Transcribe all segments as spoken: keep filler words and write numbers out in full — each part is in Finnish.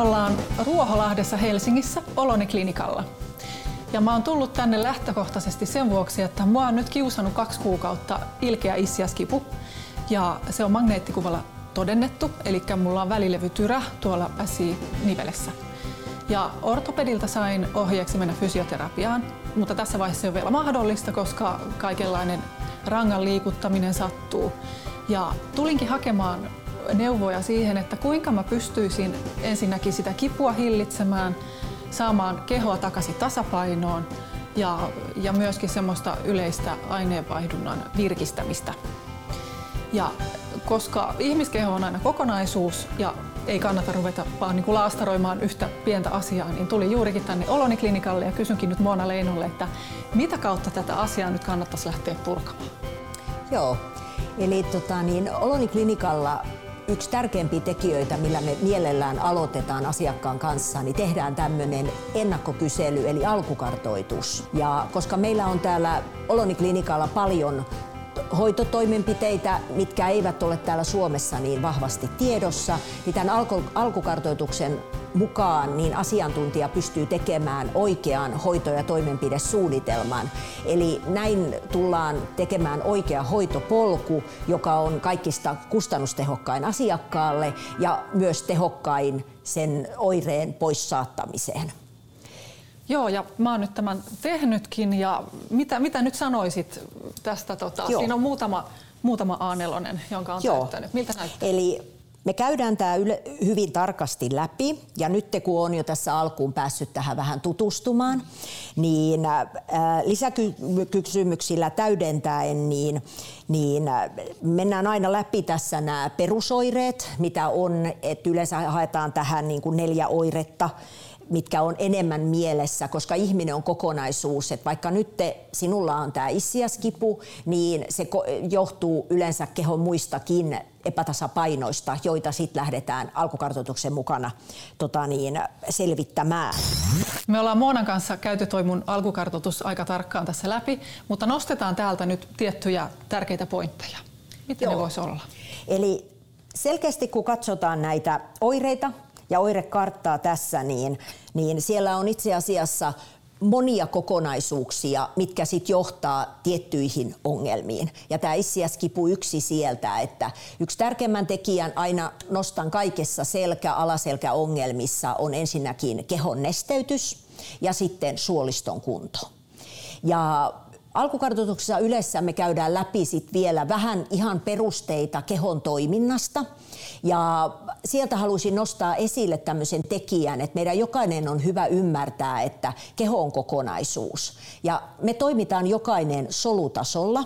ollaan Ruoholahdessa Helsingissä Olone-klinikalla. Ja mä oon tullut tänne lähtökohtaisesti sen vuoksi, että mua on nyt kiusannut kaksi kuukautta ilkeä iskiaskipu. Ja se on magneettikuvalla todennettu, eli mulla on välilevytyrä tuolla käsinivellessä. Ja ortopedilta sain ohjeeksi mennä fysioterapiaan, mutta tässä vaiheessa se on vielä mahdollista, koska kaikenlainen rangan liikuttaminen sattuu. Ja tulinkin hakemaan neuvoja siihen, että kuinka mä pystyisin ensinnäkin sitä kipua hillitsemään, saamaan kehoa takaisin tasapainoon ja, ja myöskin semmoista yleistä aineenvaihdunnan virkistämistä. Ja koska ihmiskeho on aina kokonaisuus ja ei kannata ruveta vaan niin kuin laastaroimaan yhtä pientä asiaa, niin tulin juurikin tänne Olone-klinikalle ja kysynkin nyt Moona Leinolle, että mitä kautta tätä asiaa nyt kannattaisi lähteä purkamaan? Joo, eli tota, niin Olone-klinikalla yksi tärkeimpiä tekijöitä, millä me mielellään aloitetaan asiakkaan kanssa, niin tehdään tämmöinen ennakkokysely eli alkukartoitus. Ja koska meillä on täällä Olone-klinikalla paljon hoitotoimenpiteitä, mitkä eivät ole täällä Suomessa niin vahvasti tiedossa, niin tämän alkukartoituksen mukaan niin asiantuntija pystyy tekemään oikean hoito- ja toimenpidesuunnitelman. Eli näin tullaan tekemään oikea hoitopolku, joka on kaikista kustannustehokkain asiakkaalle ja myös tehokkain sen oireen poissaattamiseen. Joo, ja mä oon nyt tämän tehnytkin, ja mitä, mitä nyt sanoisit tästä? Tota, siinä on muutama, muutama A neljä, jonka on täyttänyt. Miltä näyttää? Eli me käydään tämä hyvin tarkasti läpi, ja nyt kun on jo tässä alkuun päässyt tähän vähän tutustumaan, niin lisäkysymyksillä täydentäen niin, niin mennään aina läpi tässä nämä perusoireet, mitä on, että yleensä haetaan tähän niin kuin neljä oiretta, mitkä on enemmän mielessä, koska ihminen on kokonaisuus. Että vaikka nyt te, sinulla on tämä iskiaskipu, niin se johtuu yleensä kehon muistakin epätasapainoista, joita sitten lähdetään alkukartoituksen mukana tota niin, selvittämään. Me ollaan Moonan kanssa käyty toi mun alkukartoitus aika tarkkaan tässä läpi, mutta nostetaan täältä nyt tiettyjä tärkeitä pointteja. Mitä Joo. ne voisi olla? Eli selkeästi kun katsotaan näitä oireita, ja oirekarttaa tässä, niin, niin siellä on itse asiassa monia kokonaisuuksia, mitkä sitten johtaa tiettyihin ongelmiin. Ja tämä iskiaskipu yksi sieltä, että yksi tärkeimmän tekijän aina nostan kaikessa selkä-alaselkäongelmissa on ensinnäkin kehon nesteytys ja sitten suoliston kunto. Ja alkukartoituksessa yleensä me käydään läpi sit vielä vähän ihan perusteita kehon toiminnasta. Ja sieltä haluaisin nostaa esille tämmöisen tekijän, että meidän jokainen on hyvä ymmärtää, että keho on kokonaisuus. Ja me toimitaan jokainen solutasolla.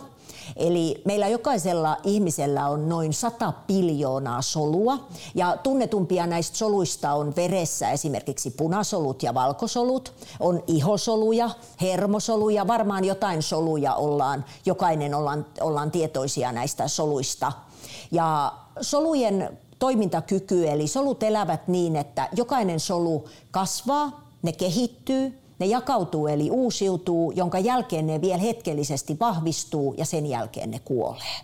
Eli meillä jokaisella ihmisellä on noin sata biljoonaa solua, ja tunnetumpia näistä soluista on veressä esimerkiksi punasolut ja valkosolut, on ihosoluja, hermosoluja, varmaan jotain soluja ollaan, jokainen ollaan, ollaan tietoisia näistä soluista. Ja solujen toimintakyky, eli solut elävät niin, että jokainen solu kasvaa, ne kehittyy, ne jakautuu eli uusiutuu, jonka jälkeen ne vielä hetkellisesti vahvistuu ja sen jälkeen ne kuolee.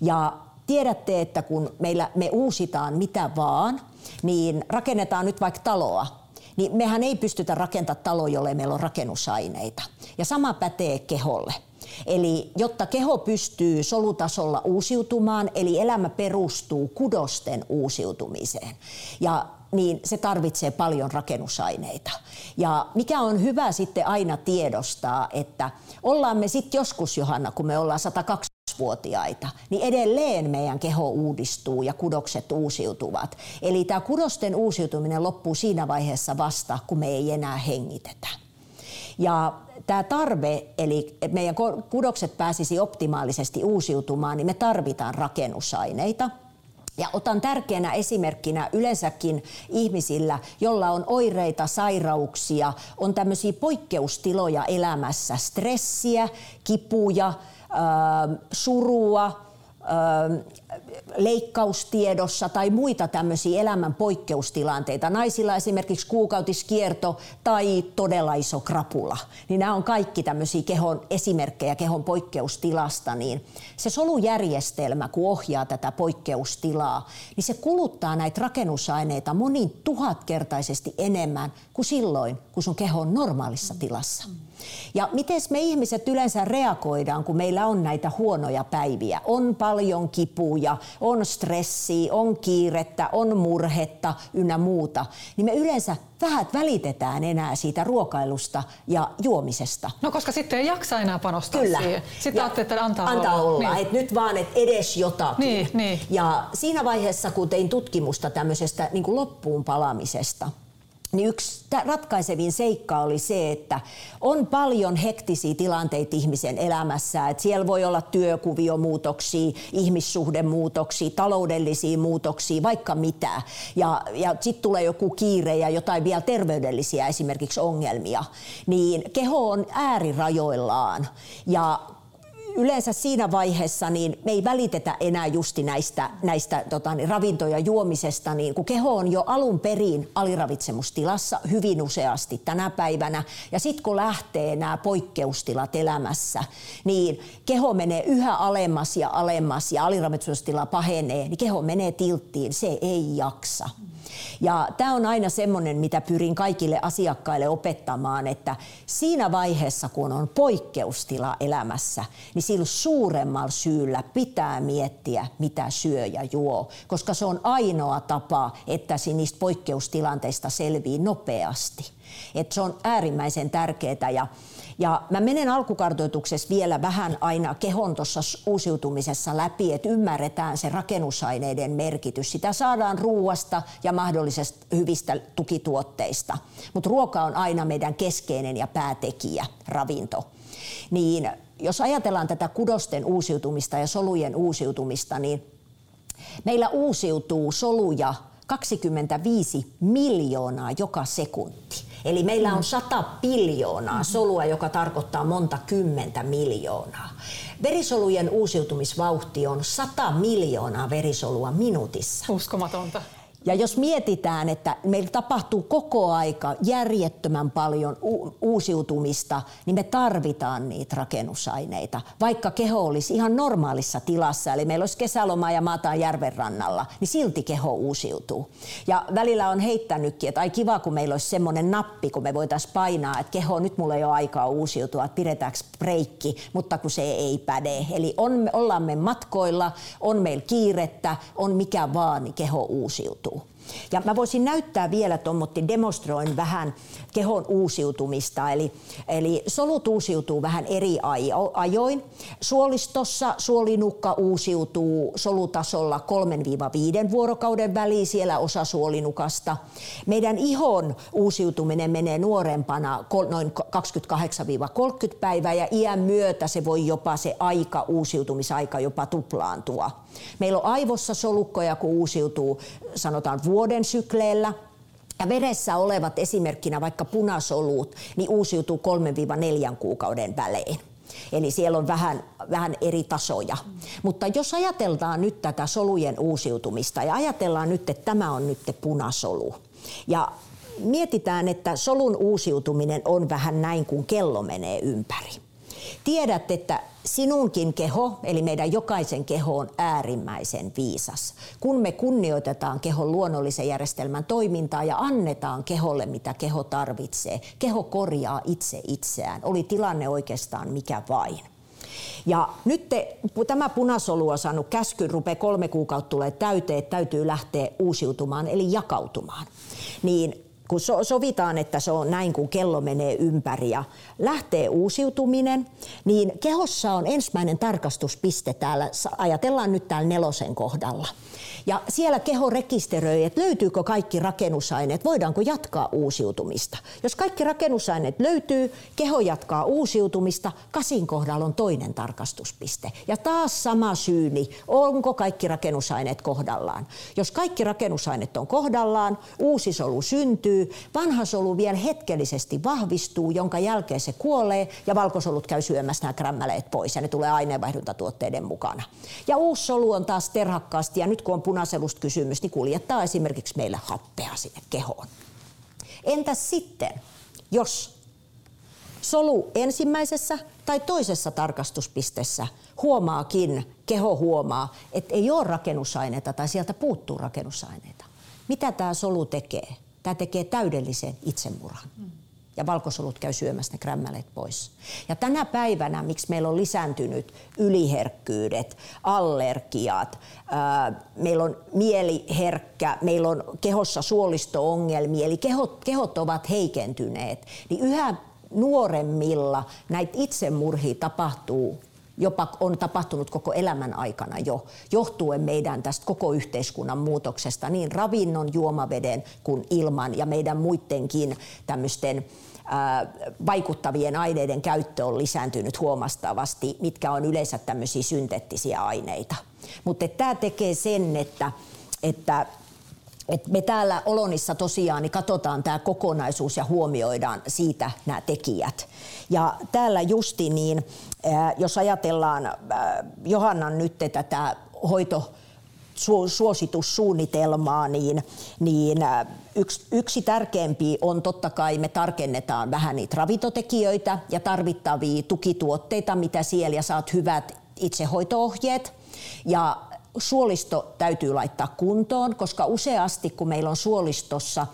Ja tiedätte, että kun meillä, me uusitaan mitä vaan, niin rakennetaan nyt vaikka taloa, niin mehän ei pystytä rakentamaan taloa, jolle meillä on rakennusaineita. Ja sama pätee keholle. Eli jotta keho pystyy solutasolla uusiutumaan, eli elämä perustuu kudosten uusiutumiseen. Ja niin se tarvitsee paljon rakennusaineita. Ja mikä on hyvä sitten aina tiedostaa, että ollaan me sitten joskus, Johanna, kun me ollaan sata kaksi vuotiaita, niin edelleen meidän keho uudistuu ja kudokset uusiutuvat. Eli tämä kudosten uusiutuminen loppuu siinä vaiheessa vasta, kun me ei enää hengitetä. Ja tämä tarve, eli että meidän kudokset pääsisi optimaalisesti uusiutumaan, niin me tarvitaan rakennusaineita. Ja otan tärkeänä esimerkkinä yleensäkin ihmisillä, jolla on oireita, sairauksia, on tämmöisiä poikkeustiloja elämässä, stressiä, kipuja, äh, surua, äh, leikkaustiedossa tai muita tämmöisiä elämän poikkeustilanteita. Naisilla esimerkiksi kuukautiskierto tai todella iso krapula. Niin nämä on kaikki tämmöisiä kehon esimerkkejä kehon poikkeustilasta. Niin se solujärjestelmä, kun ohjaa tätä poikkeustilaa, niin se kuluttaa näitä rakennusaineita monin tuhatkertaisesti enemmän kuin silloin, kun sun keho on normaalissa tilassa. Ja miten me ihmiset yleensä reagoidaan, kun meillä on näitä huonoja päiviä? On paljon kipuja, on stressiä, on kiirettä, on murhetta ynnä muuta. Niin me yleensä vähät välitetään enää siitä ruokailusta ja juomisesta. No koska sitten ei jaksa enää panostaa Kyllä. siihen. Sitten ajattelee, että antaa, antaa olla. olla. Niin. Et nyt vaan, et edes jotakin. Niin, niin. Ja siinä vaiheessa, kun tein tutkimusta tämmöisestä niin kuin loppuun palaamisesta, niin yksi ratkaisevin seikka oli se, että on paljon hektisiä tilanteita ihmisen elämässä. Että siellä voi olla työkuviomuutoksia, ihmissuhdemuutoksia, taloudellisia muutoksia, vaikka mitä. Ja, ja sitten tulee joku kiire ja jotain vielä terveydellisiä esimerkiksi ongelmia. Niin keho on äärirajoillaan. Ja yleensä siinä vaiheessa niin me ei välitetä enää justi näistä, näistä tota, niin, ravinto- ja juomisesta, niin, kun keho on jo alun perin aliravitsemustilassa hyvin useasti tänä päivänä. Ja sitten kun lähtee nämä poikkeustilat elämässä, niin keho menee yhä alemmas ja alemmas ja aliravitsemustila pahenee, niin keho menee tilttiin, se ei jaksa. Ja tämä on aina semmoinen, mitä pyrin kaikille asiakkaille opettamaan, että siinä vaiheessa, kun on poikkeustila elämässä, niin silloin suuremmalla syyllä pitää miettiä, mitä syö ja juo, koska se on ainoa tapa, että niistä poikkeustilanteista selvii nopeasti. Et se on äärimmäisen tärkeää. Ja, ja mä menen alkukartoituksessa vielä vähän aina kehon tuossa uusiutumisessa läpi, että ymmärretään se rakennusaineiden merkitys. Sitä saadaan ruuasta ja mahdollisista hyvistä tukituotteista, mutta ruoka on aina meidän keskeinen ja päätekijä, ravinto. Niin jos ajatellaan tätä kudosten uusiutumista ja solujen uusiutumista, niin meillä uusiutuu soluja kaksikymmentäviisi miljoonaa joka sekunti. Eli meillä on sata biljoonaa solua, joka tarkoittaa monta kymmentä miljoonaa. Verisolujen uusiutumisvauhti on sata miljoonaa verisolua minuutissa. Uskomatonta. Ja jos mietitään, että meillä tapahtuu koko aika järjettömän paljon u- uusiutumista, niin me tarvitaan niitä rakennusaineita. Vaikka keho olisi ihan normaalissa tilassa, eli meillä olisi kesäloma ja maataan järven rannalla, niin silti keho uusiutuu. Ja välillä on heittänytkin, että ai kiva, kun meillä olisi semmoinen nappi, kun me voitaisiin painaa, että keho, nyt mulla ei ole aikaa uusiutua, että pidetäänkö breikki, mutta kun se ei päde. Eli on, ollaan me matkoilla, on meillä kiirettä, on mikä vaan, niin keho uusiutuu. Ja mä voisin näyttää vielä tommotti, demonstroin vähän kehon uusiutumista. Eli, eli solut uusiutuu vähän eri ajoin. Suolistossa suolinukka uusiutuu solutasolla kolmesta viiteen vuorokauden väliin, siellä osa suolinukasta. Meidän ihon uusiutuminen menee nuorempana noin kaksikymmentäkahdeksan kolmekymmentä päivää ja iän myötä se voi jopa se aika, uusiutumisaika jopa tuplaantua. Meillä on aivossa solukkoja, kun uusiutuu sanotaan vuoden sykleellä. Ja veressä olevat esimerkkinä vaikka punasolut, niin uusiutuu kolmesta neljään kuukauden välein. Eli siellä on vähän, vähän eri tasoja. Mm. Mutta jos ajatellaan nyt tätä solujen uusiutumista ja ajatellaan nyt, että tämä on nyt punasolu. Ja mietitään, että solun uusiutuminen on vähän näin, kun kello menee ympäri. Tiedät, että sinunkin keho, eli meidän jokaisen keho on äärimmäisen viisas. Kun me kunnioitetaan kehon luonnollisen järjestelmän toimintaa ja annetaan keholle, mitä keho tarvitsee, keho korjaa itse itseään, oli tilanne oikeastaan mikä vain. Ja nyt te, tämä punasolu on saanut käskyn, rupeaa kolme kuukautta tulee täyteen, että täytyy lähteä uusiutumaan, eli jakautumaan. Niin kun sovitaan, että se on näin, kun kello menee ympäri ja lähtee uusiutuminen, niin kehossa on ensimmäinen tarkastuspiste täällä, ajatellaan nyt täällä nelosen kohdalla. Ja siellä keho rekisteröi, että löytyykö kaikki rakennusaineet, voidaanko jatkaa uusiutumista. Jos kaikki rakennusaineet löytyy, keho jatkaa uusiutumista, kasin kohdalla on toinen tarkastuspiste. Ja taas sama syyni, onko kaikki rakennusaineet kohdallaan. Jos kaikki rakennusaineet on kohdallaan, uusi solu syntyy, vanha solu vielä hetkellisesti vahvistuu, jonka jälkeen se kuolee ja valkosolut käy syömässä nämä krämmäleet pois ja ne tulee aineenvaihduntatuotteiden mukana. Ja uusi solu on taas terhakkaasti ja nyt kun on punasolusta kysymys, niin kuljettaa esimerkiksi meillä happea sinne kehoon. Entäs sitten, jos solu ensimmäisessä tai toisessa tarkastuspisteessä huomaakin, keho huomaa, että ei ole rakennusaineita tai sieltä puuttuu rakennusaineita. Mitä tämä solu tekee? Tämä tekee täydellisen itsemurhan. Ja valkosolut käy syömässä ne krämmäleet pois. Ja tänä päivänä, miksi meillä on lisääntynyt yliherkkyydet, allergiat, ää, meillä on mieliherkkä, meillä on kehossa suolisto-ongelmia, eli kehot, kehot ovat heikentyneet, niin yhä nuoremmilla näitä itsemurhia tapahtuu, jopa on tapahtunut koko elämän aikana jo, johtuen meidän tästä koko yhteiskunnan muutoksesta, niin ravinnon, juomaveden kuin ilman ja meidän muidenkin tämmöisten vaikuttavien aineiden käyttö on lisääntynyt huomattavasti, mitkä on yleensä tämmöisiä synteettisiä aineita. Mutta tämä tekee sen, että, että Et me täällä Olonissa tosiaan niin katsotaan tämä kokonaisuus ja huomioidaan siitä nämä tekijät. Ja täällä justi niin, jos ajatellaan Johannan nyt tätä hoitosuositussuunnitelmaa, niin, niin yksi, yksi tärkeämpi on totta kai me tarkennetaan vähän niitä ravintotekijöitä ja tarvittavia tukituotteita, mitä siellä ja saat hyvät itsehoito-ohjeet. Ja suolisto täytyy laittaa kuntoon, koska useasti kun meillä on suolistossa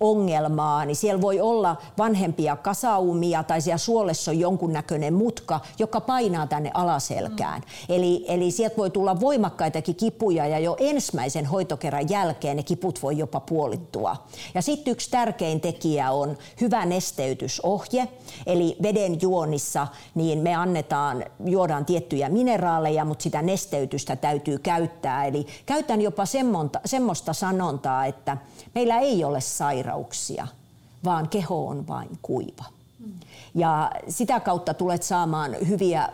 ongelmaa, niin siellä voi olla vanhempia kasaumia tai siellä suolessa on jonkunnäköinen mutka, joka painaa tänne alaselkään. Mm. Eli, eli sieltä voi tulla voimakkaitakin kipuja ja jo ensimmäisen hoitokerran jälkeen ne kiput voi jopa puolittua. Ja sitten yksi tärkein tekijä on hyvä nesteytysohje. Eli veden juonnissa niin me annetaan, juodaan tiettyjä mineraaleja, mutta sitä nesteytystä täytyy käyttää. Eli käytän jopa semmonta, semmoista sanontaa, että meillä ei ole sairauksia, vaan keho on vain kuiva. Ja sitä kautta tulet saamaan hyviä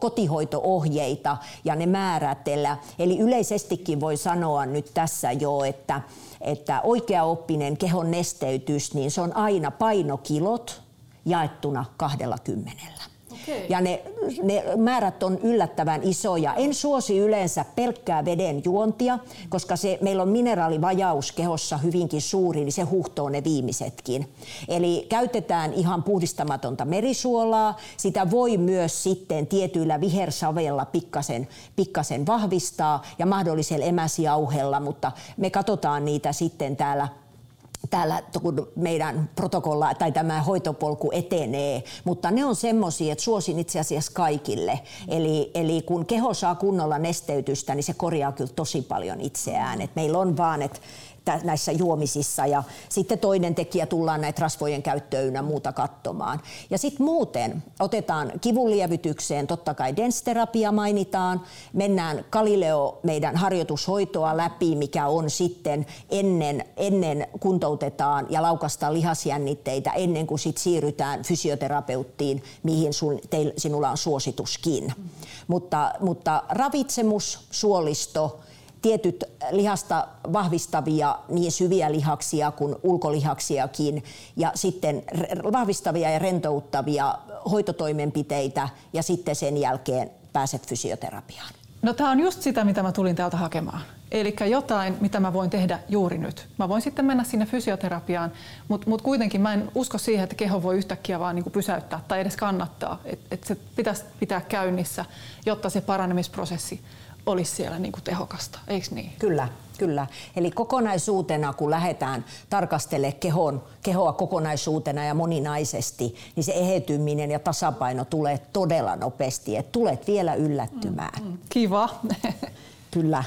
kotihoito-ohjeita ja ne määrätellä. Eli yleisestikin voi sanoa nyt tässä jo, että, että oikeaoppinen kehon nesteytys, niin se on aina painokilot jaettuna kahdella kymmenellä. Okay. Ja ne, ne määrät on yllättävän isoja. En suosi yleensä pelkkää veden juontia, koska se, meillä on mineraalivajaus kehossa hyvinkin suuri, niin se huuhtoo ne viimeisetkin. Eli käytetään ihan puhdistamatonta merisuolaa. Sitä voi myös sitten tietyillä vihersaveilla pikkasen, pikkasen vahvistaa ja mahdollisella emäsjauhella, mutta me katsotaan niitä sitten täällä. Täällä kun meidän protokolla tai tämä hoitopolku etenee, mutta ne on semmoisia, että suosin itse asiassa kaikille. Eli, eli kun keho saa kunnolla nesteytystä, niin se korjaa kyllä tosi paljon itseään. Et meillä on vaan, että näissä juomisissa ja sitten toinen tekijä tullaan näitä rasvojen käyttöön ynnä muuta katsomaan. Ja sitten muuten otetaan kivunlievitykseen, totta kai D E N S-terapia mainitaan, mennään Galileo meidän harjoitushoitoa läpi, mikä on sitten ennen, ennen kuntoutetaan ja laukastaan lihasjännitteitä ennen kuin sit siirrytään fysioterapeuttiin, mihin sun, teil, sinulla on suosituskin. Mm. Mutta, mutta ravitsemus, suolisto, tietyt lihasta vahvistavia, niin syviä lihaksia kuin ulkolihaksiakin, ja sitten vahvistavia ja rentouttavia hoitotoimenpiteitä, ja sitten sen jälkeen pääset fysioterapiaan. No tämä on just sitä, mitä mä tulin täältä hakemaan. Eli jotain, mitä mä voin tehdä juuri nyt. Mä voin sitten mennä sinne fysioterapiaan, mutta mut kuitenkin mä en usko siihen, että keho voi yhtäkkiä vaan niinku pysäyttää tai edes kannattaa. Että et se pitäisi pitää käynnissä, jotta se paranemisprosessi olisi siellä niin kuin tehokasta, eikö niin? Kyllä, kyllä. Eli kokonaisuutena, kun lähdetään tarkastelemaan kehon, kehoa kokonaisuutena ja moninaisesti, niin se eheytyminen ja tasapaino tulee todella nopeasti, että tulet vielä yllättymään. Mm, mm. Kiva. Kyllä.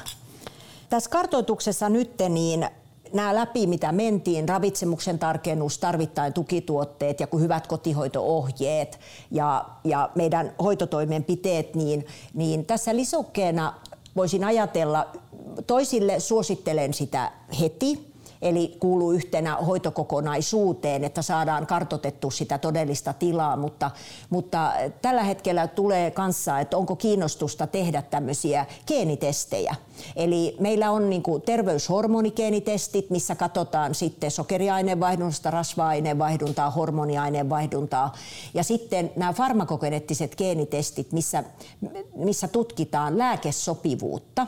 Tässä kartoituksessa nyt niin nämä läpi, mitä mentiin, ravitsemuksen tarkennus, tarvittaen tukituotteet ja kun hyvät kotihoito-ohjeet ja, ja meidän hoitotoimenpiteet, niin, niin tässä lisokkeena voisin ajatella toisille suosittelen sitä heti. Eli kuuluu yhtenä hoitokokonaisuuteen, että saadaan kartoitettua sitä todellista tilaa, mutta, mutta tällä hetkellä tulee kanssa, että onko kiinnostusta tehdä tämmöisiä geenitestejä. Eli meillä on niin kuin terveyshormonigeenitestit, missä katsotaan sitten sokeriaineenvaihduntaa, rasva-aineenvaihduntaa, hormoniaineenvaihduntaa ja sitten nämä farmakogeneettiset geenitestit, missä, missä tutkitaan lääkesopivuutta.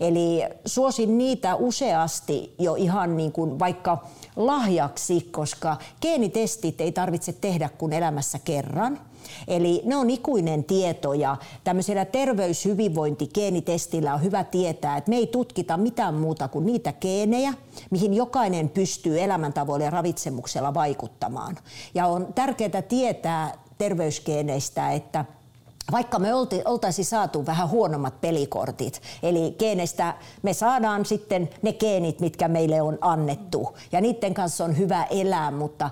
Eli suosin niitä useasti jo ihan niin kuin vaikka lahjaksi, koska geenitestit ei tarvitse tehdä kuin elämässä kerran. Eli ne on ikuinen tieto ja tämmöisellä terveyshyvinvointigeenitestillä on hyvä tietää, että me ei tutkita mitään muuta kuin niitä geenejä, mihin jokainen pystyy elämäntavoilla ja ravitsemuksella vaikuttamaan. Ja on tärkeää tietää terveysgeeneistä, että vaikka me oltaisiin saatu vähän huonommat pelikortit, eli geeneistä me saadaan sitten ne geenit, mitkä meille on annettu, ja niiden kanssa on hyvä elää, mutta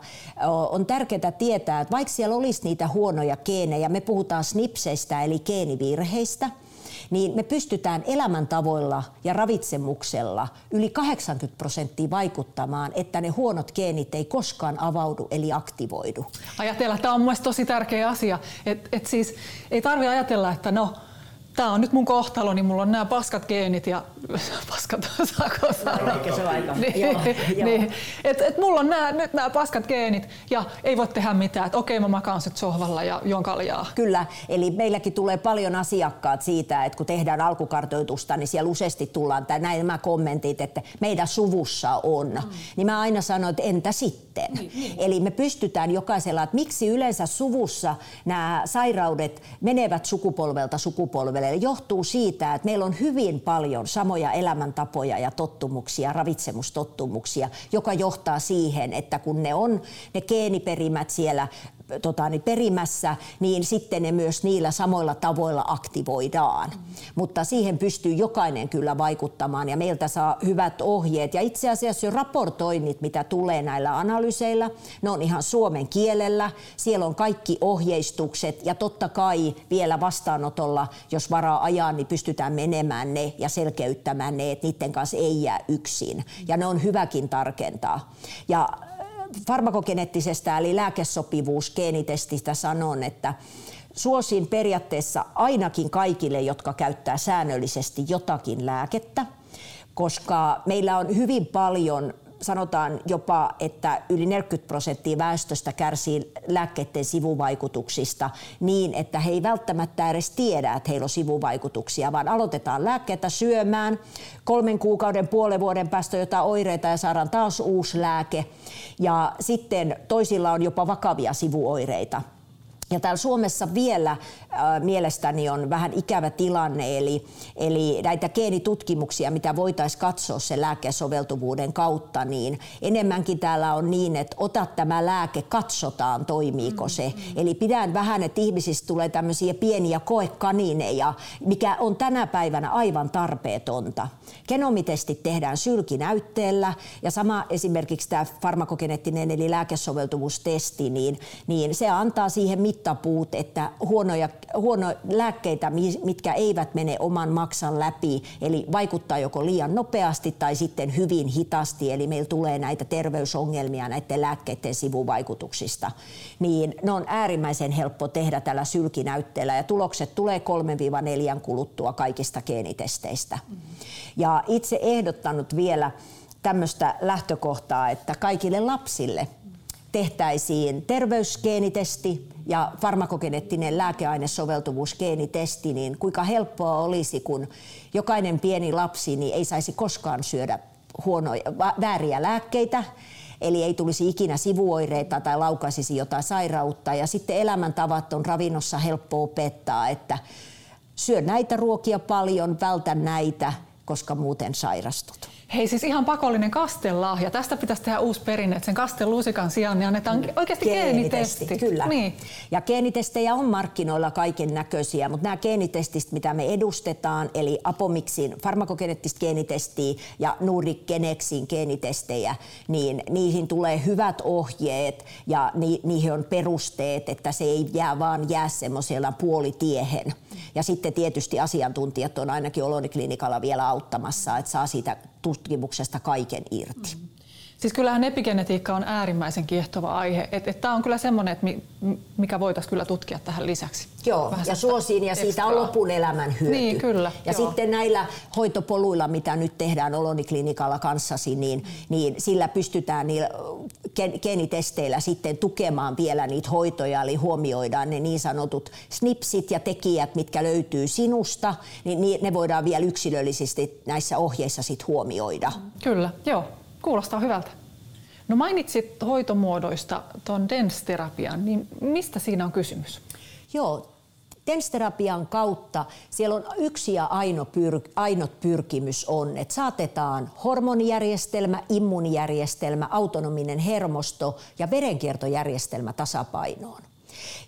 on tärkeää tietää, että vaikka siellä olisi niitä huonoja geenejä, me puhutaan snipseistä eli geenivirheistä, niin me pystytään elämäntavoilla ja ravitsemuksella yli kahdeksankymmentä prosenttia vaikuttamaan, että ne huonot geenit ei koskaan avaudu eli aktivoidu. Ajatella, tämä on mun mielestä tosi tärkeä asia, että et siis ei tarvitse ajatella, että no, tämä on nyt mun kohtalo, niin mulla on nämä paskat geenit ja paskat saako sanoa. Että mulla on nää, nyt nämä paskat geenit ja ei voi tehdä mitään, että okei mä makaan sit sohvalla ja juon kaljaa. Kyllä, eli meilläkin tulee paljon asiakkaat siitä, että kun tehdään alkukartoitusta, niin siellä useasti tullaan tai näin nämä kommentit, että meidän suvussa on. Mm. Niin mä aina sanon, että entä sitten? Mm. Eli me pystytään jokaisella, että miksi yleensä suvussa nämä sairaudet menevät sukupolvelta sukupolvelta. Johtuu siitä, että meillä on hyvin paljon samoja elämäntapoja ja tottumuksia, ravitsemustottumuksia, joka johtaa siihen, että kun ne on ne geeniperimät siellä tota, niin perimässä, niin sitten ne myös niillä samoilla tavoilla aktivoidaan. Mm. Mutta siihen pystyy jokainen kyllä vaikuttamaan ja meiltä saa hyvät ohjeet. Ja itse asiassa jo raportoinnit, mitä tulee näillä analyyseillä, ne on ihan suomen kielellä. Siellä on kaikki ohjeistukset ja totta kai vielä vastaanotolla, jos varaa ajaa, niin pystytään menemään ne ja selkeyttämään ne, että niiden kanssa ei jää yksin. Ja ne on hyväkin tarkentaa. Ja farmakogeneettisestä eli lääkesopivuusgeenitestistä sanon, että suosin periaatteessa ainakin kaikille, jotka käyttää säännöllisesti jotakin lääkettä, koska meillä on hyvin paljon, sanotaan jopa, että yli neljäkymmentä prosenttia väestöstä kärsii lääkkeiden sivuvaikutuksista niin, että he ei välttämättä edes tiedä, että heillä on sivuvaikutuksia, vaan aloitetaan lääkkeitä syömään kolmen kuukauden, puolen vuoden päästä jotain oireita ja saadaan taas uusi lääke. Ja sitten toisilla on jopa vakavia sivuoireita. Ja täällä Suomessa vielä äh, mielestäni on vähän ikävä tilanne, eli, eli näitä geenitutkimuksia, mitä voitaisiin katsoa sen lääkesoveltuvuuden kautta, niin enemmänkin täällä on niin, että ota tämä lääke, katsotaan toimiiko se. Mm-hmm. Eli pidän vähän, että ihmisistä tulee tämmöisiä pieniä koekanineja, mikä on tänä päivänä aivan tarpeetonta. Genomitestit tehdään sylkinäytteellä ja sama esimerkiksi tämä farmakogeneettinen eli lääkesoveltuvuustesti, niin, niin se antaa siihen mitään. Tapuut, että huonoja, huono lääkkeitä, mitkä eivät mene oman maksan läpi, eli vaikuttaa joko liian nopeasti tai sitten hyvin hitaasti, eli meillä tulee näitä terveysongelmia näiden lääkkeiden sivuvaikutuksista, niin ne on äärimmäisen helppo tehdä tällä sylkinäytteellä ja tulokset tulee kolmesta neljään kuluttua kaikista geenitesteistä. Ja itse ehdottanut vielä tämmöistä lähtökohtaa, että kaikille lapsille tehtäisiin terveysgeenitesti ja farmakogeneettinen lääkeainesoveltuvuusgeenitesti, niin kuinka helppoa olisi, kun jokainen pieni lapsi niin ei saisi koskaan syödä huonoja, vääriä lääkkeitä, eli ei tulisi ikinä sivuoireita tai laukaisisi jotain sairautta. Ja sitten elämäntavat on ravinnossa helppo opettaa, että syö näitä ruokia paljon, vältä näitä, koska muuten sairastut. Hei, siis ihan pakollinen kastelahja. Tästä pitäisi tehdä uusi perinne, että sen kastelusikan sijaan niin annetaan mm. oikeasti geenitesti. geenitesti. Kyllä. Niin. Ja geenitestejä on markkinoilla kaiken näköisiä, mutta nämä geenitestit, mitä me edustetaan, eli Apomixin farmakogeneettistä geenitestiä ja Nordic-Genexin geenitestejä, niin niihin tulee hyvät ohjeet ja ni- niihin on perusteet, että se ei jää vaan jää semmoisella puolitiehen. Ja sitten tietysti asiantuntijat on ainakin Olone-klinikalla vielä auttamassa, että saa siitä tutkimuksesta kaiken irti. Mm. Siis kyllähän epigenetiikka on äärimmäisen kiehtova aihe. Et, et tämä on kyllä semmoinen, että mi, mikä voitaisiin kyllä tutkia tähän lisäksi. Joo, vähän ja suosiin ja siitä ekstraa on lopun elämän hyöty. Niin, kyllä. Ja joo. Sitten näillä hoitopoluilla, mitä nyt tehdään Olone-klinikalla kanssasi, niin, niin sillä pystytään niillä geenitesteillä sitten tukemaan vielä niitä hoitoja, eli huomioidaan ne niin sanotut snipsit ja tekijät, mitkä löytyy sinusta, niin ne voidaan vielä yksilöllisesti näissä ohjeissa sit huomioida. Kyllä, joo. Kuulostaa hyvältä. No mainitsit hoitomuodoista tuon D E N S-terapian, niin mistä siinä on kysymys? Joo, D E N S-terapian kautta siellä on yksi ja aino pyr- ainut pyrkimys on, että saatetaan hormonijärjestelmä, immuunijärjestelmä, autonominen hermosto ja verenkiertojärjestelmä tasapainoon.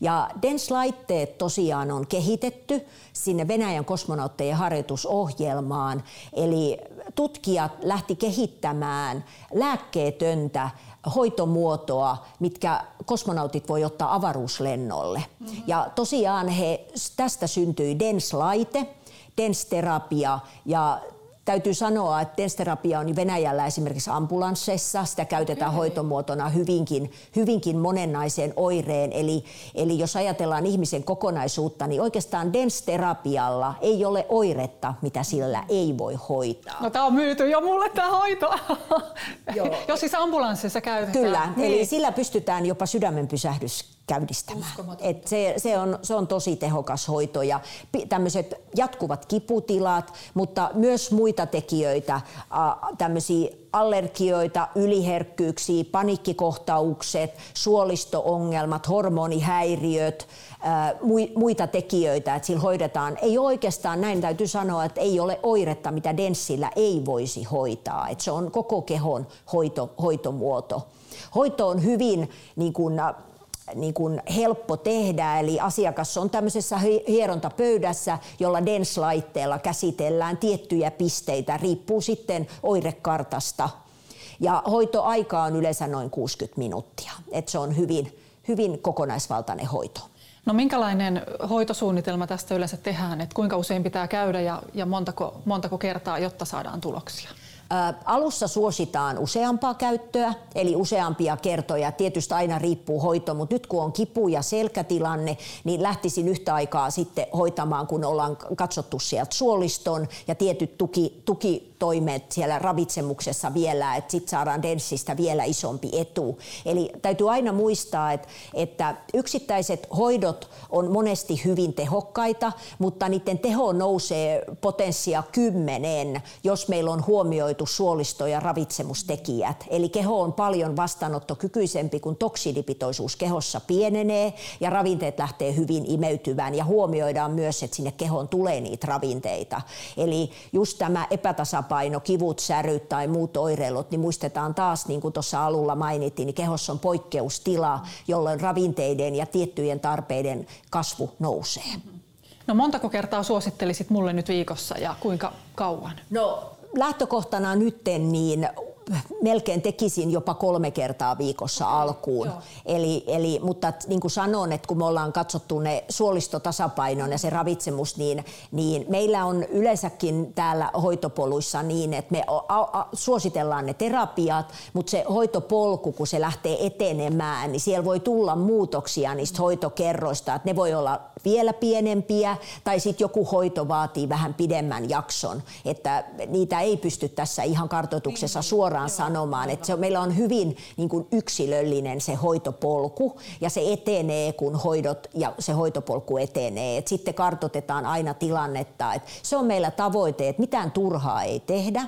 Ja D E N S-laitteet tosiaan on kehitetty sinne Venäjän kosmonauttejen harjoitusohjelmaan, eli tutkijat lähti kehittämään lääkkeetöntä hoitomuotoa, mitkä kosmonautit voi ottaa avaruuslennolle. Mm-hmm. Ja tosiaan he, tästä syntyi D E N S-laite, D E N S-terapia ja täytyy sanoa, että D E N S-terapia on Venäjällä esimerkiksi ambulansseissa. Sitä käytetään okay. hoitomuotona hyvinkin, hyvinkin monennaiseen oireen. Eli, eli jos ajatellaan ihmisen kokonaisuutta, niin oikeastaan D E N S-terapialla ei ole oiretta, mitä sillä ei voi hoitaa. No, tämä on myyty jo mulle tämä hoito. Jos siis ambulanssissa käytetään. Kyllä, niin. Eli sillä pystytään jopa sydämen pysähdys käynnistämään. Et se, se, on, se on tosi tehokas hoito ja tämmöiset jatkuvat kiputilat, mutta myös muita tekijöitä, tämmöisiä allergioita, yliherkkyyksiä, paniikkikohtaukset, suolisto-ongelmat, hormonihäiriöt, muita tekijöitä, että sillä hoidetaan. Ei oikeastaan, näin täytyy sanoa, että ei ole oiretta, mitä D E N S:llä ei voisi hoitaa. Et se on koko kehon hoito, hoitomuoto. Hoito on hyvin niin kuin, niin kuin helppo tehdä, eli asiakas on tämmöisessä hierontapöydässä, jolla D E N S-laitteella käsitellään tiettyjä pisteitä, riippuu sitten oirekartasta. Ja hoitoaika on yleensä noin kuusikymmentä minuuttia, että se on hyvin, hyvin kokonaisvaltainen hoito. No minkälainen hoitosuunnitelma tästä yleensä tehdään, että kuinka usein pitää käydä ja, ja montako, montako kertaa, jotta saadaan tuloksia? Ä, alussa suositaan useampaa käyttöä, eli useampia kertoja. Tietysti aina riippuu hoito, mutta nyt kun on kipu- ja selkätilanne, niin lähtisin yhtä aikaa sitten hoitamaan, kun ollaan katsottu sieltä suoliston ja tietyt tuki, tukitoimet siellä ravitsemuksessa vielä, että sitten saadaan D E N S:istä vielä isompi etu. Eli täytyy aina muistaa, että, että yksittäiset hoidot on monesti hyvin tehokkaita, mutta niiden teho nousee potenssia kymmeneen, jos meillä on huomioitu suolisto- ja ravitsemustekijät. Eli keho on paljon vastaanottokykyisempi, kun toksidipitoisuus kehossa pienenee ja ravinteet lähtee hyvin imeytyvään ja huomioidaan myös, että sinne kehoon tulee niitä ravinteita. Eli just tämä epätasapaino, kivut, säryt tai muut oireilut, niin muistetaan taas, niin kuin tuossa alulla mainittiin, niin kehossa on poikkeustila, jolloin ravinteiden ja tiettyjen tarpeiden kasvu nousee. No montako kertaa suosittelisit mulle nyt viikossa ja kuinka kauan? No lähtökohtana nytten niin melkein tekisin jopa kolme kertaa viikossa okay, alkuun. Eli, eli, mutta niin kuin sanon, että kun me ollaan katsottu ne suolistotasapainon ja se ravitsemus, niin, niin meillä on yleensäkin täällä hoitopoluissa niin, että me a- a- suositellaan ne terapiat, mutta se hoitopolku, kun se lähtee etenemään, niin siellä voi tulla muutoksia niistä hoitokerroista, että ne voi olla vielä pienempiä tai sitten joku hoito vaatii vähän pidemmän jakson, että niitä ei pysty tässä ihan kartoituksessa suoraan sanomaan, että se, meillä on hyvin niin kuin yksilöllinen se hoitopolku ja se etenee, kun hoidot ja se hoitopolku etenee. Et sitten kartoitetaan aina tilannetta. Et se on meillä tavoite, että mitään turhaa ei tehdä.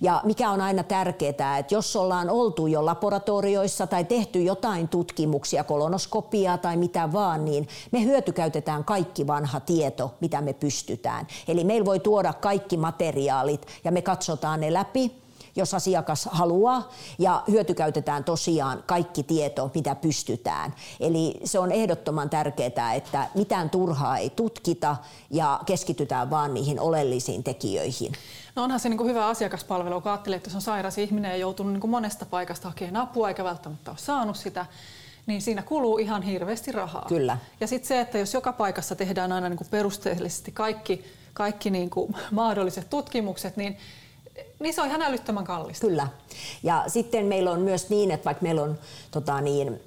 Ja mikä on aina tärkeää, että jos ollaan oltu jo laboratorioissa tai tehty jotain tutkimuksia, kolonoskopiaa tai mitä vaan, niin me hyötykäytetään kaikki vanha tieto, mitä me pystytään. Eli meillä voi tuoda kaikki materiaalit ja me katsotaan ne läpi. jos asiakas haluaa, ja hyötykäytetään tosiaan kaikki tieto, mitä pystytään. Eli se on ehdottoman tärkeää, että mitään turhaa ei tutkita ja keskitytään vaan niihin oleellisiin tekijöihin. No onhan se niin kuin hyvä asiakaspalvelu, kun ajattelee, että se on sairas ihminen ja joutunut niin kuin monesta paikasta hakemaan apua eikä välttämättä ole saanut sitä, niin siinä kuluu ihan hirveästi rahaa. Kyllä. Ja sitten se, että jos joka paikassa tehdään aina niin kuin perusteellisesti kaikki, kaikki niin kuin mahdolliset tutkimukset, niin Niin se on ihan älyttömän kallista. Kyllä. Ja sitten meillä on myös niin, että vaikka meillä on tota niin,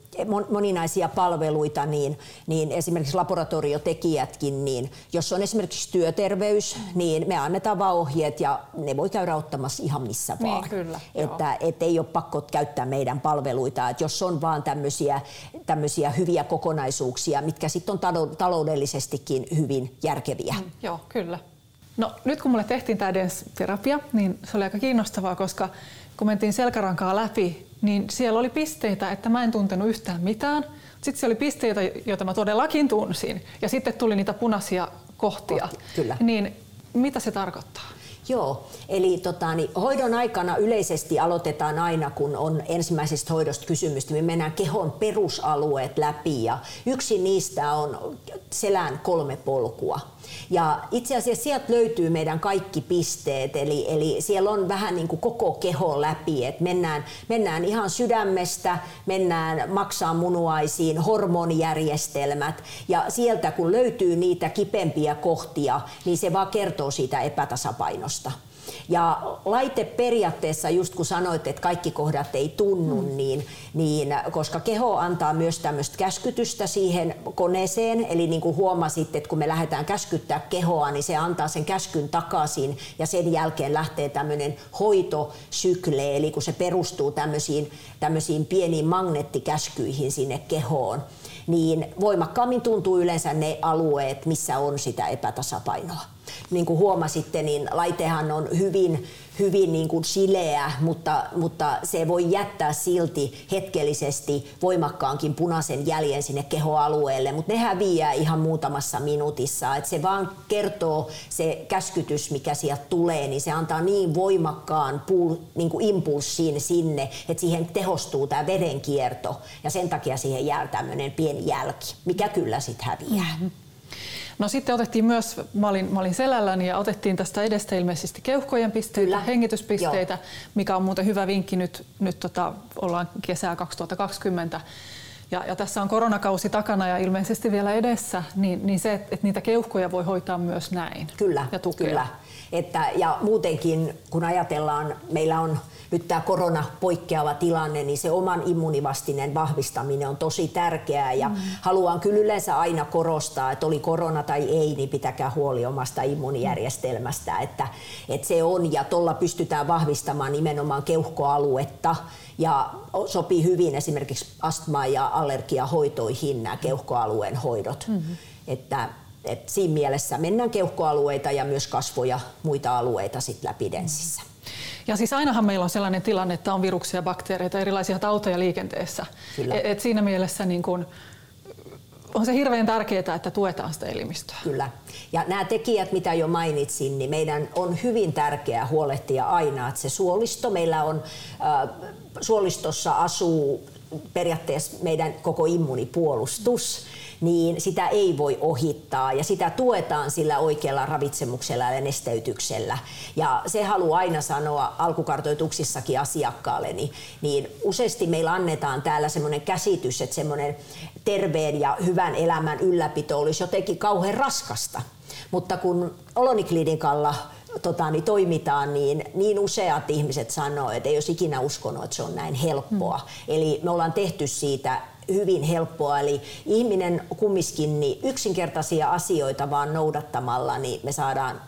moninaisia palveluita, niin, niin esimerkiksi laboratoriotekijätkin, niin jos on esimerkiksi työterveys, niin me annetaan vaan ohjeet ja ne voi käydä ottamassa ihan missä vaan. Niin, kyllä. Että et ei ole pakko käyttää meidän palveluita. Et jos on vaan tämmöisiä, tämmöisiä hyviä kokonaisuuksia, mitkä sitten on taloudellisestikin hyvin järkeviä. Mm, joo, kyllä. No nyt kun mulle tehtiin tämä D E N S-terapia, niin se oli aika kiinnostavaa, koska kun mentiin selkärankaa läpi, niin siellä oli pisteitä, että mä en tuntenut yhtään mitään. Sitten siellä oli pisteitä, joita mä todellakin tunsin. Ja sitten tuli niitä punaisia kohtia. Kohti, kyllä. Niin mitä se tarkoittaa? Joo, eli tota, niin hoidon aikana yleisesti aloitetaan aina, kun on ensimmäisestä hoidosta kysymystä, me mennään kehon perusalueet läpi ja yksi niistä on selän kolme polkua. Ja itse asiassa sieltä löytyy meidän kaikki pisteet, eli, eli siellä on vähän niin kuin koko keho läpi, että mennään, mennään ihan sydämestä, mennään maksaa munuaisiin, hormonijärjestelmät, ja sieltä kun löytyy niitä kipempiä kohtia, niin se vaan kertoo siitä epätasapainosta. Ja laite periaatteessa, just kun sanoit, että kaikki kohdat ei tunnu, mm. niin, niin, koska keho antaa myös tämmöistä käskytystä siihen koneeseen, eli niin kuin huomasit, että kun me lähdetään käskyttää kehoa, niin se antaa sen käskyn takaisin ja sen jälkeen lähtee tämmöinen hoitosykle, eli kun se perustuu tämmöisiin, tämmöisiin pieniin magneettikäskyihin sinne kehoon, niin voimakkaammin tuntuu yleensä ne alueet, missä on sitä epätasapainoa. Niin kuin huomasitte, niin laitehan on hyvin, hyvin niin kuin sileä, mutta, mutta se voi jättää silti hetkellisesti voimakkaankin punaisen jäljen sinne kehoalueelle, mutta ne häviää ihan muutamassa minuutissa. Et se vaan kertoo se käskytys, mikä sieltä tulee, niin se antaa niin voimakkaan puul, niin kuin impulssin sinne, että siihen tehostuu tämä verenkierto ja sen takia siihen jää tämmöinen pieni jälki, mikä kyllä sitten häviää. No sitten otettiin myös, mä olin, mä olin selälläni ja otettiin tästä edestä ilmeisesti keuhkojen pisteitä, kyllä, hengityspisteitä, joo, mikä on muuten hyvä vinkki nyt, nyt tota, ollaan kesää kaksituhattakaksikymmentä ja, ja tässä on koronakausi takana ja ilmeisesti vielä edessä, niin, niin se, että et niitä keuhkoja voi hoitaa myös näin. Kyllä, ja tukea. Kyllä. Että, ja muutenkin kun ajatellaan, meillä on nyt tämä koronapoikkeava tilanne, niin se oman immuunivastinen vahvistaminen on tosi tärkeää ja mm. haluan kyllä yleensä aina korostaa, että oli korona tai ei, niin pitäkää huoli omasta immuunijärjestelmästä, että, että se on ja tuolla pystytään vahvistamaan nimenomaan keuhkoaluetta ja sopii hyvin esimerkiksi astma- ja allergiahoitoihin nämä keuhkoalueen hoidot. Mm-hmm. Että, että siinä mielessä mennään keuhkoalueita ja myös kasvoja, muita alueita sit läpi densissä. Ja siis ainahan meillä on sellainen tilanne, että on viruksia, bakteereita, erilaisia tauteja liikenteessä. Et, et siinä mielessä niin kun on se hirveän tärkeää, että tuetaan sitä elimistöä. Kyllä. Ja nämä tekijät, mitä jo mainitsin, niin meidän on hyvin tärkeää huolehtia aina, että se suolisto, meillä on äh, suolistossa asuu periaatteessa meidän koko immunipuolustus, niin sitä ei voi ohittaa ja sitä tuetaan sillä oikealla ravitsemuksella ja nesteytyksellä. Ja se haluan aina sanoa alkukartoituksissakin asiakkaalle, niin, niin useasti meillä annetaan täällä semmoinen käsitys, että semmoinen terveen ja hyvän elämän ylläpito olisi jotenkin kauhean raskasta, mutta kun Olone-klinikalla Tota, niin toimitaan, niin, niin useat ihmiset sanoo, että ei olisi ikinä uskonut, että se on näin helppoa. Mm. Eli me ollaan tehty siitä hyvin helppoa, eli ihminen kumminkin niin yksinkertaisia asioita vaan noudattamalla, niin me saadaan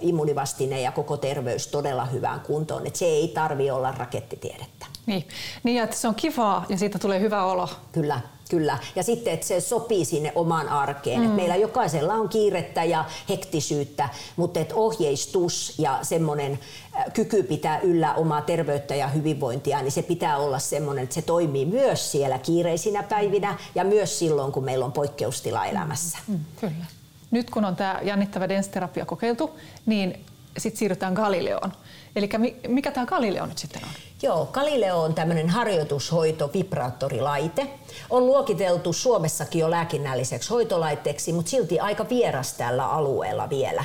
immunivastine ja koko terveys todella hyvään kuntoon. Et se ei tarvitse olla rakettitiedettä. Niin, niin että se on kivaa ja siitä tulee hyvä olo. Kyllä. Kyllä. Ja sitten, että se sopii sinne omaan arkeen. Mm. Meillä jokaisella on kiirettä ja hektisyyttä, mutta että ohjeistus ja semmoinen kyky pitää yllä omaa terveyttä ja hyvinvointia, niin se pitää olla semmoinen, että se toimii myös siellä kiireisinä päivinä ja myös silloin, kun meillä on poikkeustila elämässä. Mm. Kyllä. Nyt kun on tämä jännittävä D E N S-terapia kokeiltu, niin sitten siirrytään Galileoon. Eli mikä tämä Galileo nyt sitten on? Joo, Galileo on tämmöinen harjoitushoitovibraattorilaite. On luokiteltu Suomessakin jo lääkinnälliseksi hoitolaitteeksi, mutta silti aika vieras tällä alueella vielä.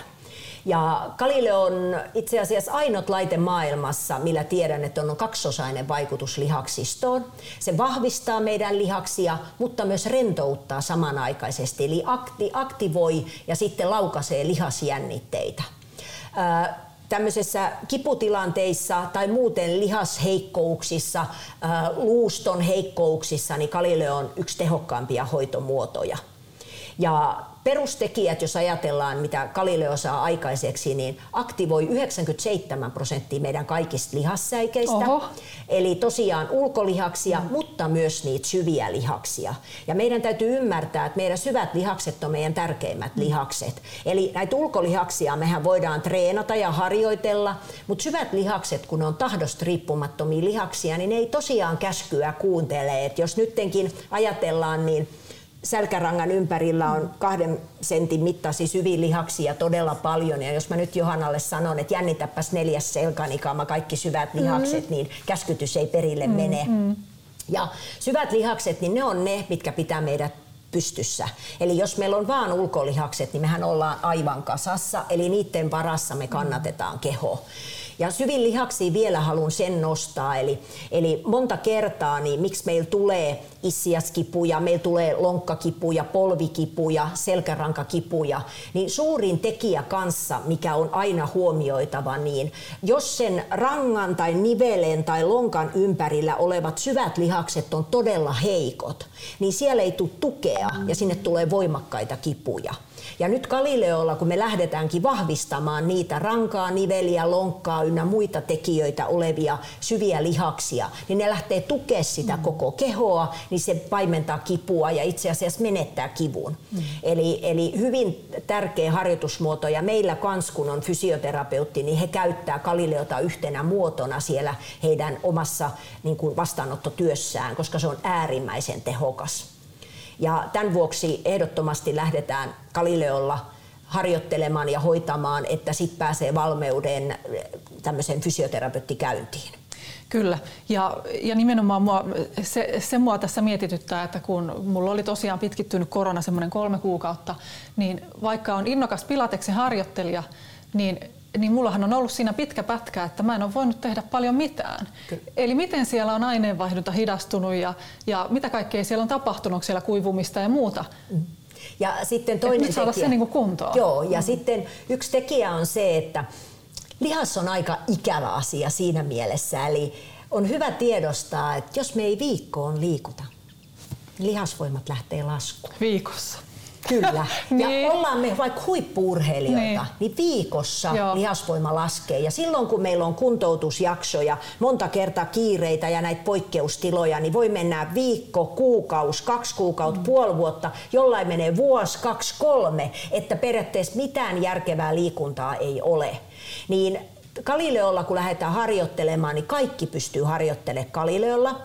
Ja Galileo on itse asiassa ainut laite maailmassa, millä tiedän, että on kaksosainen vaikutus lihaksistoon. Se vahvistaa meidän lihaksia, mutta myös rentouttaa samanaikaisesti, eli akti- aktivoi ja sitten laukaisee lihasjännitteitä. Ää, Tämmöisessä kiputilanteissa tai muuten lihasheikkouksissa, luuston heikkouksissa, niin Galileo on yksi tehokkaampia hoitomuotoja. Ja perustekijät, jos ajatellaan, mitä Galileo saa aikaiseksi, niin aktivoi yhdeksänkymmentäseitsemän prosenttia meidän kaikista lihassäikeistä. Oho. Eli tosiaan ulkolihaksia, mm. mutta myös niitä syviä lihaksia. Ja meidän täytyy ymmärtää, että meidän syvät lihakset on meidän tärkeimmät mm. lihakset. Eli näitä ulkolihaksia mehän voidaan treenata ja harjoitella, mutta syvät lihakset, kun on tahdosta riippumattomia lihaksia, niin ne ei tosiaan käskyä kuuntele. Et jos nyttenkin ajatellaan, niin sälkärangan ympärillä on kahden sentin mittaisia syviä lihaksia todella paljon. Ja jos mä nyt Johannalle sanon, että jännitäpäs neljäs selkanikaama kaikki syvät lihakset, mm. niin käskytys ei perille mm. mene. Mm. Ja syvät lihakset, niin ne on ne, mitkä pitää meidät pystyssä. Eli jos meillä on vaan ulkolihakset, niin mehän ollaan aivan kasassa, eli niiden varassa me kannatetaan keho. Ja syvin lihaksiin vielä haluan sen nostaa, eli, eli monta kertaa, niin miksi meillä tulee iskiaskipuja, meillä tulee lonkkakipuja, polvikipuja, selkärankakipuja, niin suurin tekijä kanssa, mikä on aina huomioitava, niin jos sen rangan tai nivelen tai lonkan ympärillä olevat syvät lihakset on todella heikot, niin siellä ei tule tukea ja sinne tulee voimakkaita kipuja. Ja nyt Galileolla, kun me lähdetäänkin vahvistamaan niitä rankaa, niveliä, lonkkaa ynnä muita tekijöitä olevia syviä lihaksia, niin ne lähtee tukemaan sitä mm. koko kehoa, niin se paimentaa kipua ja itse asiassa menettää kivun. Mm. Eli, eli hyvin tärkeä harjoitusmuoto, ja meillä kans, kun on fysioterapeutti, niin he käyttää Galileota yhtenä muotona siellä heidän omassa niin kuin vastaanottotyössään, koska se on äärimmäisen tehokas. Ja tämän vuoksi ehdottomasti lähdetään Galileolla harjoittelemaan ja hoitamaan, että sitten pääsee valmeuden tämmöiseen fysioterapeuttikäyntiin. Kyllä. Ja, ja nimenomaan mua, se, se mua tässä mietityttää, että kun mulla oli tosiaan pitkittynyt korona semmoinen kolme kuukautta, niin vaikka on innokas pilateksen harjoittelija, niin niin mullahan on ollut siinä pitkä pätkä, että mä en ole voinut tehdä paljon mitään. Kyllä. Eli miten siellä on aineenvaihdunta hidastunut ja, ja mitä kaikkea siellä on tapahtunut, siellä kuivumista ja muuta. Mm. Ja sitten toinen tekijä. Saada se niin kuin kuntoon. Joo, ja mm. sitten yksi tekijä on se, että lihas on aika ikävä asia siinä mielessä. Eli on hyvä tiedostaa, että jos me ei viikkoon liikuta, lihasvoimat lähtee laskuun. Viikossa. Kyllä. Niin. Ja ollaan me vaikka huippu-urheilijoita, niin, niin viikossa Joo. lihasvoima laskee. Ja silloin kun meillä on kuntoutusjaksoja, monta kertaa kiireitä ja näitä poikkeustiloja, niin voi mennä viikko, kuukausi, kaksi kuukautta, mm. puoli vuotta, jollain menee vuosi, kaksi, kolme, että periaatteessa mitään järkevää liikuntaa ei ole. Niin Galileolla, kun lähdetään harjoittelemaan, niin kaikki pystyy harjoittelemaan Galileolla.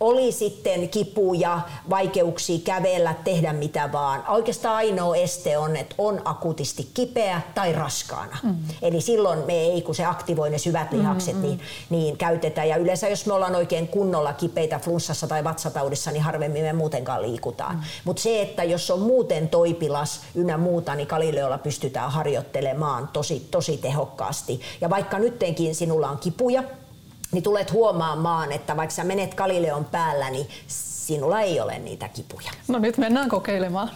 Oli sitten kipuja, vaikeuksia kävellä, tehdä mitä vaan. Oikeastaan ainoa este on, että on akuutisti kipeä tai raskaana. Mm-hmm. Eli silloin me ei, kun se aktivoi ne syvät lihakset, mm-hmm. niin, niin käytetään. Ja yleensä jos me ollaan oikein kunnolla kipeitä flunssassa tai vatsataudissa, niin harvemmin me muutenkaan liikutaan. Mm-hmm. Mutta se, että jos on muuten toipilas ynnä muuta, niin Galileolla pystytään harjoittelemaan tosi, tosi tehokkaasti. Ja vaikka nyttenkin sinulla on kipuja, niin tulet huomaamaan, että vaikka sä menet Galileon päällä, niin sinulla ei ole niitä kipuja. No nyt mennään kokeilemaan.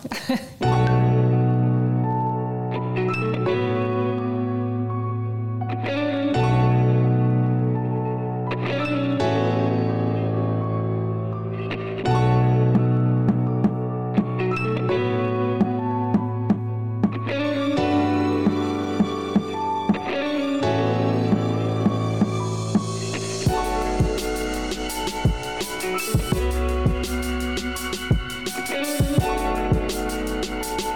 We'll be right back.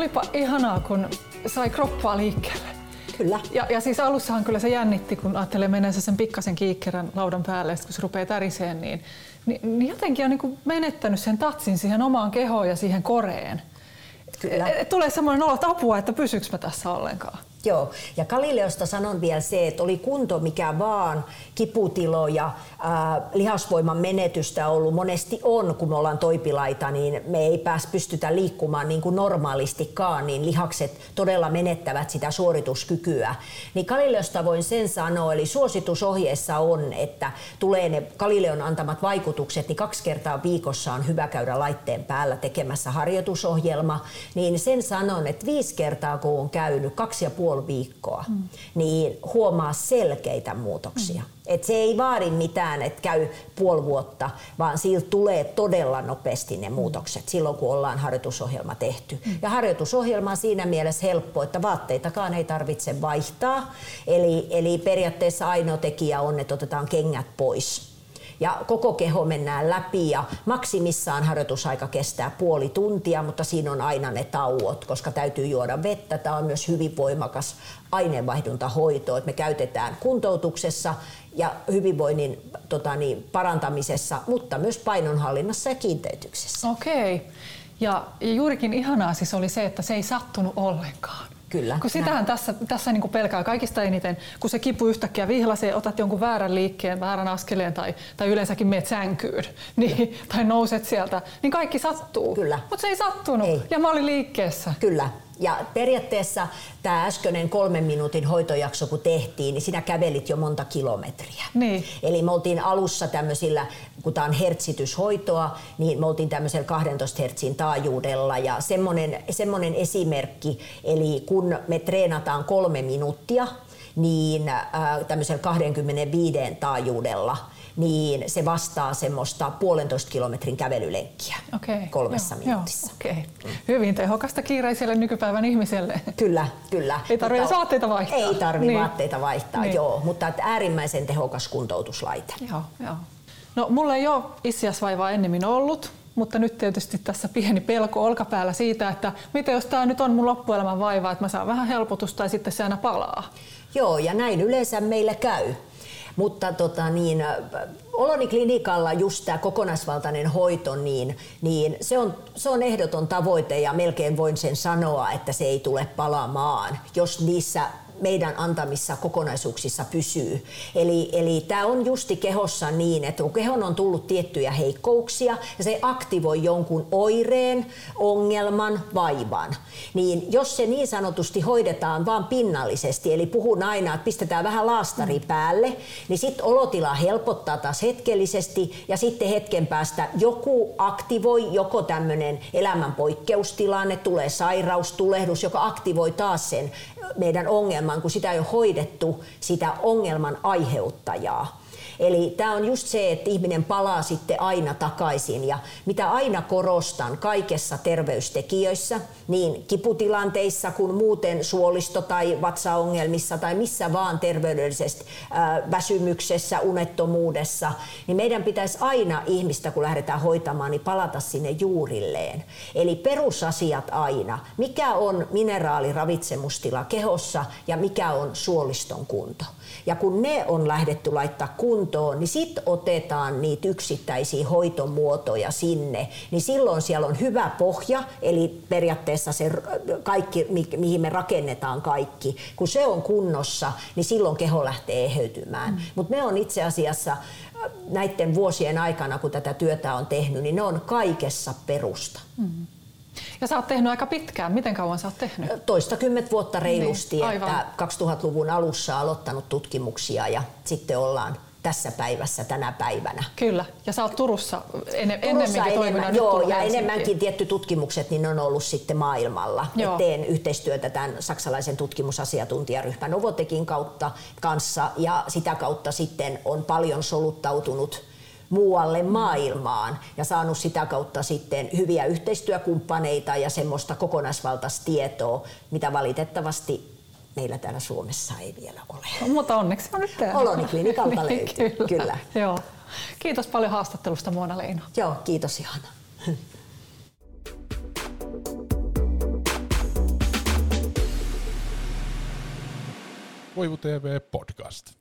olipa ihanaa, kun sai kroppaa liikkeelle. Kyllä. Ja, ja siis alussahan kyllä se jännitti, kun ajattelee meneensä sen pikkasen kiikkerän laudan päälle, kun se rupeaa täriseen, niin, niin, niin jotenkin on niin kuin menettänyt sen tatsin siihen omaan kehoon ja siihen koreen. Kyllä. Tulee semmoinen olo apua, että pysyykö mä tässä ollenkaan. Joo, ja Galileosta sanon vielä se, että oli kunto mikä vaan, kiputiloja, ää, lihasvoiman menetystä ollut, monesti on, kun me ollaan toipilaita, niin me ei pääs pystytä liikkumaan niin kuin normaalistikaan, niin lihakset todella menettävät sitä suorituskykyä. Niin Galileosta voin sen sanoa, eli suositusohjeessa on, että tulee ne Galileon antamat vaikutukset, niin kaksi kertaa viikossa on hyvä käydä laitteen päällä tekemässä harjoitusohjelma, niin sen sanon, että viisi kertaa kun on käynyt, kaksi ja puoli viikkoa, mm. niin huomaa selkeitä muutoksia. Mm. Et se ei vaadi mitään, että käy puoli vuotta, vaan siltä tulee todella nopeasti ne muutokset silloin, kun ollaan harjoitusohjelma tehty. Mm. Ja harjoitusohjelma on siinä mielessä helppo, että vaatteitakaan ei tarvitse vaihtaa. Eli, eli periaatteessa ainoa tekijä on, että otetaan kengät pois. Ja koko keho mennään läpi ja maksimissaan harjoitusaika kestää puoli tuntia, mutta siinä on aina ne tauot, koska täytyy juoda vettä. Tämä on myös hyvin voimakas aineenvaihduntahoito, että me käytetään kuntoutuksessa ja hyvinvoinnin tota niin, parantamisessa, mutta myös painonhallinnassa ja kiinteytyksessä. Okei. Ja, ja juurikin ihanaa siis oli se, että se ei sattunut ollenkaan. Kyllä. Kun sitähän tässä, tässä niin kuin pelkää kaikista eniten, kun se kipu yhtäkkiä vihlasee, otat jonkun väärän liikkeen, väärän askeleen tai, tai yleensäkin meet sänkyyn niin, tai nouset sieltä, niin kaikki sattuu. Mutta se ei sattunut ei. Ja mä olin liikkeessä. Kyllä. Ja periaatteessa tämä äskeinen kolmen minuutin hoitojakso, kun tehtiin, niin sinä kävelit jo monta kilometriä. Niin. Eli me oltiin alussa tämmöisillä, kun tämä on hertsityshoitoa, niin me oltiin tämmöisellä kaksitoista hertsin taajuudella. Ja semmoinen, semmoinen esimerkki, eli kun me treenataan kolme minuuttia, niin äh, tämmöisellä kaksikymmentäviisi taajuudella, niin se vastaa semmoista puolentoista kilometrin kävelylenkkiä okay, kolmessa joo, minuutissa. Joo, okay. Hyvin tehokasta kiireiselle nykypäivän ihmiselle. Kyllä, kyllä. Ei tarvitse mutta vaatteita vaihtaa. Ei tarvitse niin. vaatteita vaihtaa, niin. joo, mutta äärimmäisen tehokas kuntoutuslaite. Joo, joo. No mulla ei ole issiasvaivaa ennemmin ollut, mutta nyt tietysti tässä pieni pelko olkapäällä siitä, että mitä jos tämä nyt on mun loppuelämän vaivaa, että mä saan vähän helpotusta ja sitten se aina palaa. Joo, ja näin yleensä meillä käy. Mutta tota niin, Olone-klinikalla just tämä kokonaisvaltainen hoito, niin, niin se, on, se on ehdoton tavoite ja melkein voin sen sanoa, että se ei tule palaamaan, jos niissä meidän antamissa kokonaisuuksissa pysyy. Eli, eli tämä on justi kehossa niin, että kun kehon on tullut tiettyjä heikkouksia ja se aktivoi jonkun oireen, ongelman, vaivan, niin jos se niin sanotusti hoidetaan vaan pinnallisesti, eli puhun aina, että pistetään vähän laastari päälle, niin sitten olotila helpottaa taas hetkellisesti ja sitten hetken päästä joku aktivoi, joko tämmöinen elämän poikkeustilanne, tulee sairaus, tulehdus, joka aktivoi taas sen meidän ongelman, kun sitä ei ole hoidettu, sitä ongelman aiheuttajaa. Eli tämä on just se, että ihminen palaa sitten aina takaisin. Ja mitä aina korostan kaikessa terveystekijöissä, niin kiputilanteissa kuin muuten suolisto- tai vatsaongelmissa tai missä vaan terveydellisessä äh, väsymyksessä, unettomuudessa, niin meidän pitäisi aina ihmistä, kun lähdetään hoitamaan, niin palata sinne juurilleen. Eli perusasiat aina. Mikä on mineraaliravitsemustila kehossa ja mikä on suoliston kunto? Ja kun ne on lähdetty laittaa kuntoon, niin sitten otetaan niitä yksittäisiä hoitomuotoja sinne, niin silloin siellä on hyvä pohja, eli periaatteessa se kaikki, mihin me rakennetaan kaikki, kun se on kunnossa, niin silloin keho lähtee eheytymään. Mm. Mutta ne on itse asiassa näiden vuosien aikana, kun tätä työtä on tehnyt, niin ne on kaikessa perusta. Mm. Ja sä oot tehnyt aika pitkään. Miten kauan sä oot tehnyt? Toistakymmentä vuotta reilusti, niin, että kaksituhattaluvun alussa aloittanut tutkimuksia ja sitten ollaan tässä päivässä tänä päivänä. Kyllä. Ja sä oot Turussa, enne, Turussa enemmänkin toiminut. Joo, ja enemmänkin tietty tutkimukset niin on ollut sitten maailmalla. Teen yhteistyötä tämän saksalaisen tutkimusasiantuntijaryhmän Novotekin kautta kanssa ja sitä kautta sitten on paljon soluttautunut muualle maailmaan ja saanut sitä kautta sitten hyviä yhteistyökumppaneita ja semmoista kokonaisvaltaista tietoa, mitä valitettavasti meillä täällä Suomessa ei vielä ole. No, mutta onneksi on nyt täällä. Olone-klinikalta löytyy, kyllä. kyllä. Joo. Kiitos paljon haastattelusta, Moona Leina. Joo, kiitos ihana. Koivu T V Podcast.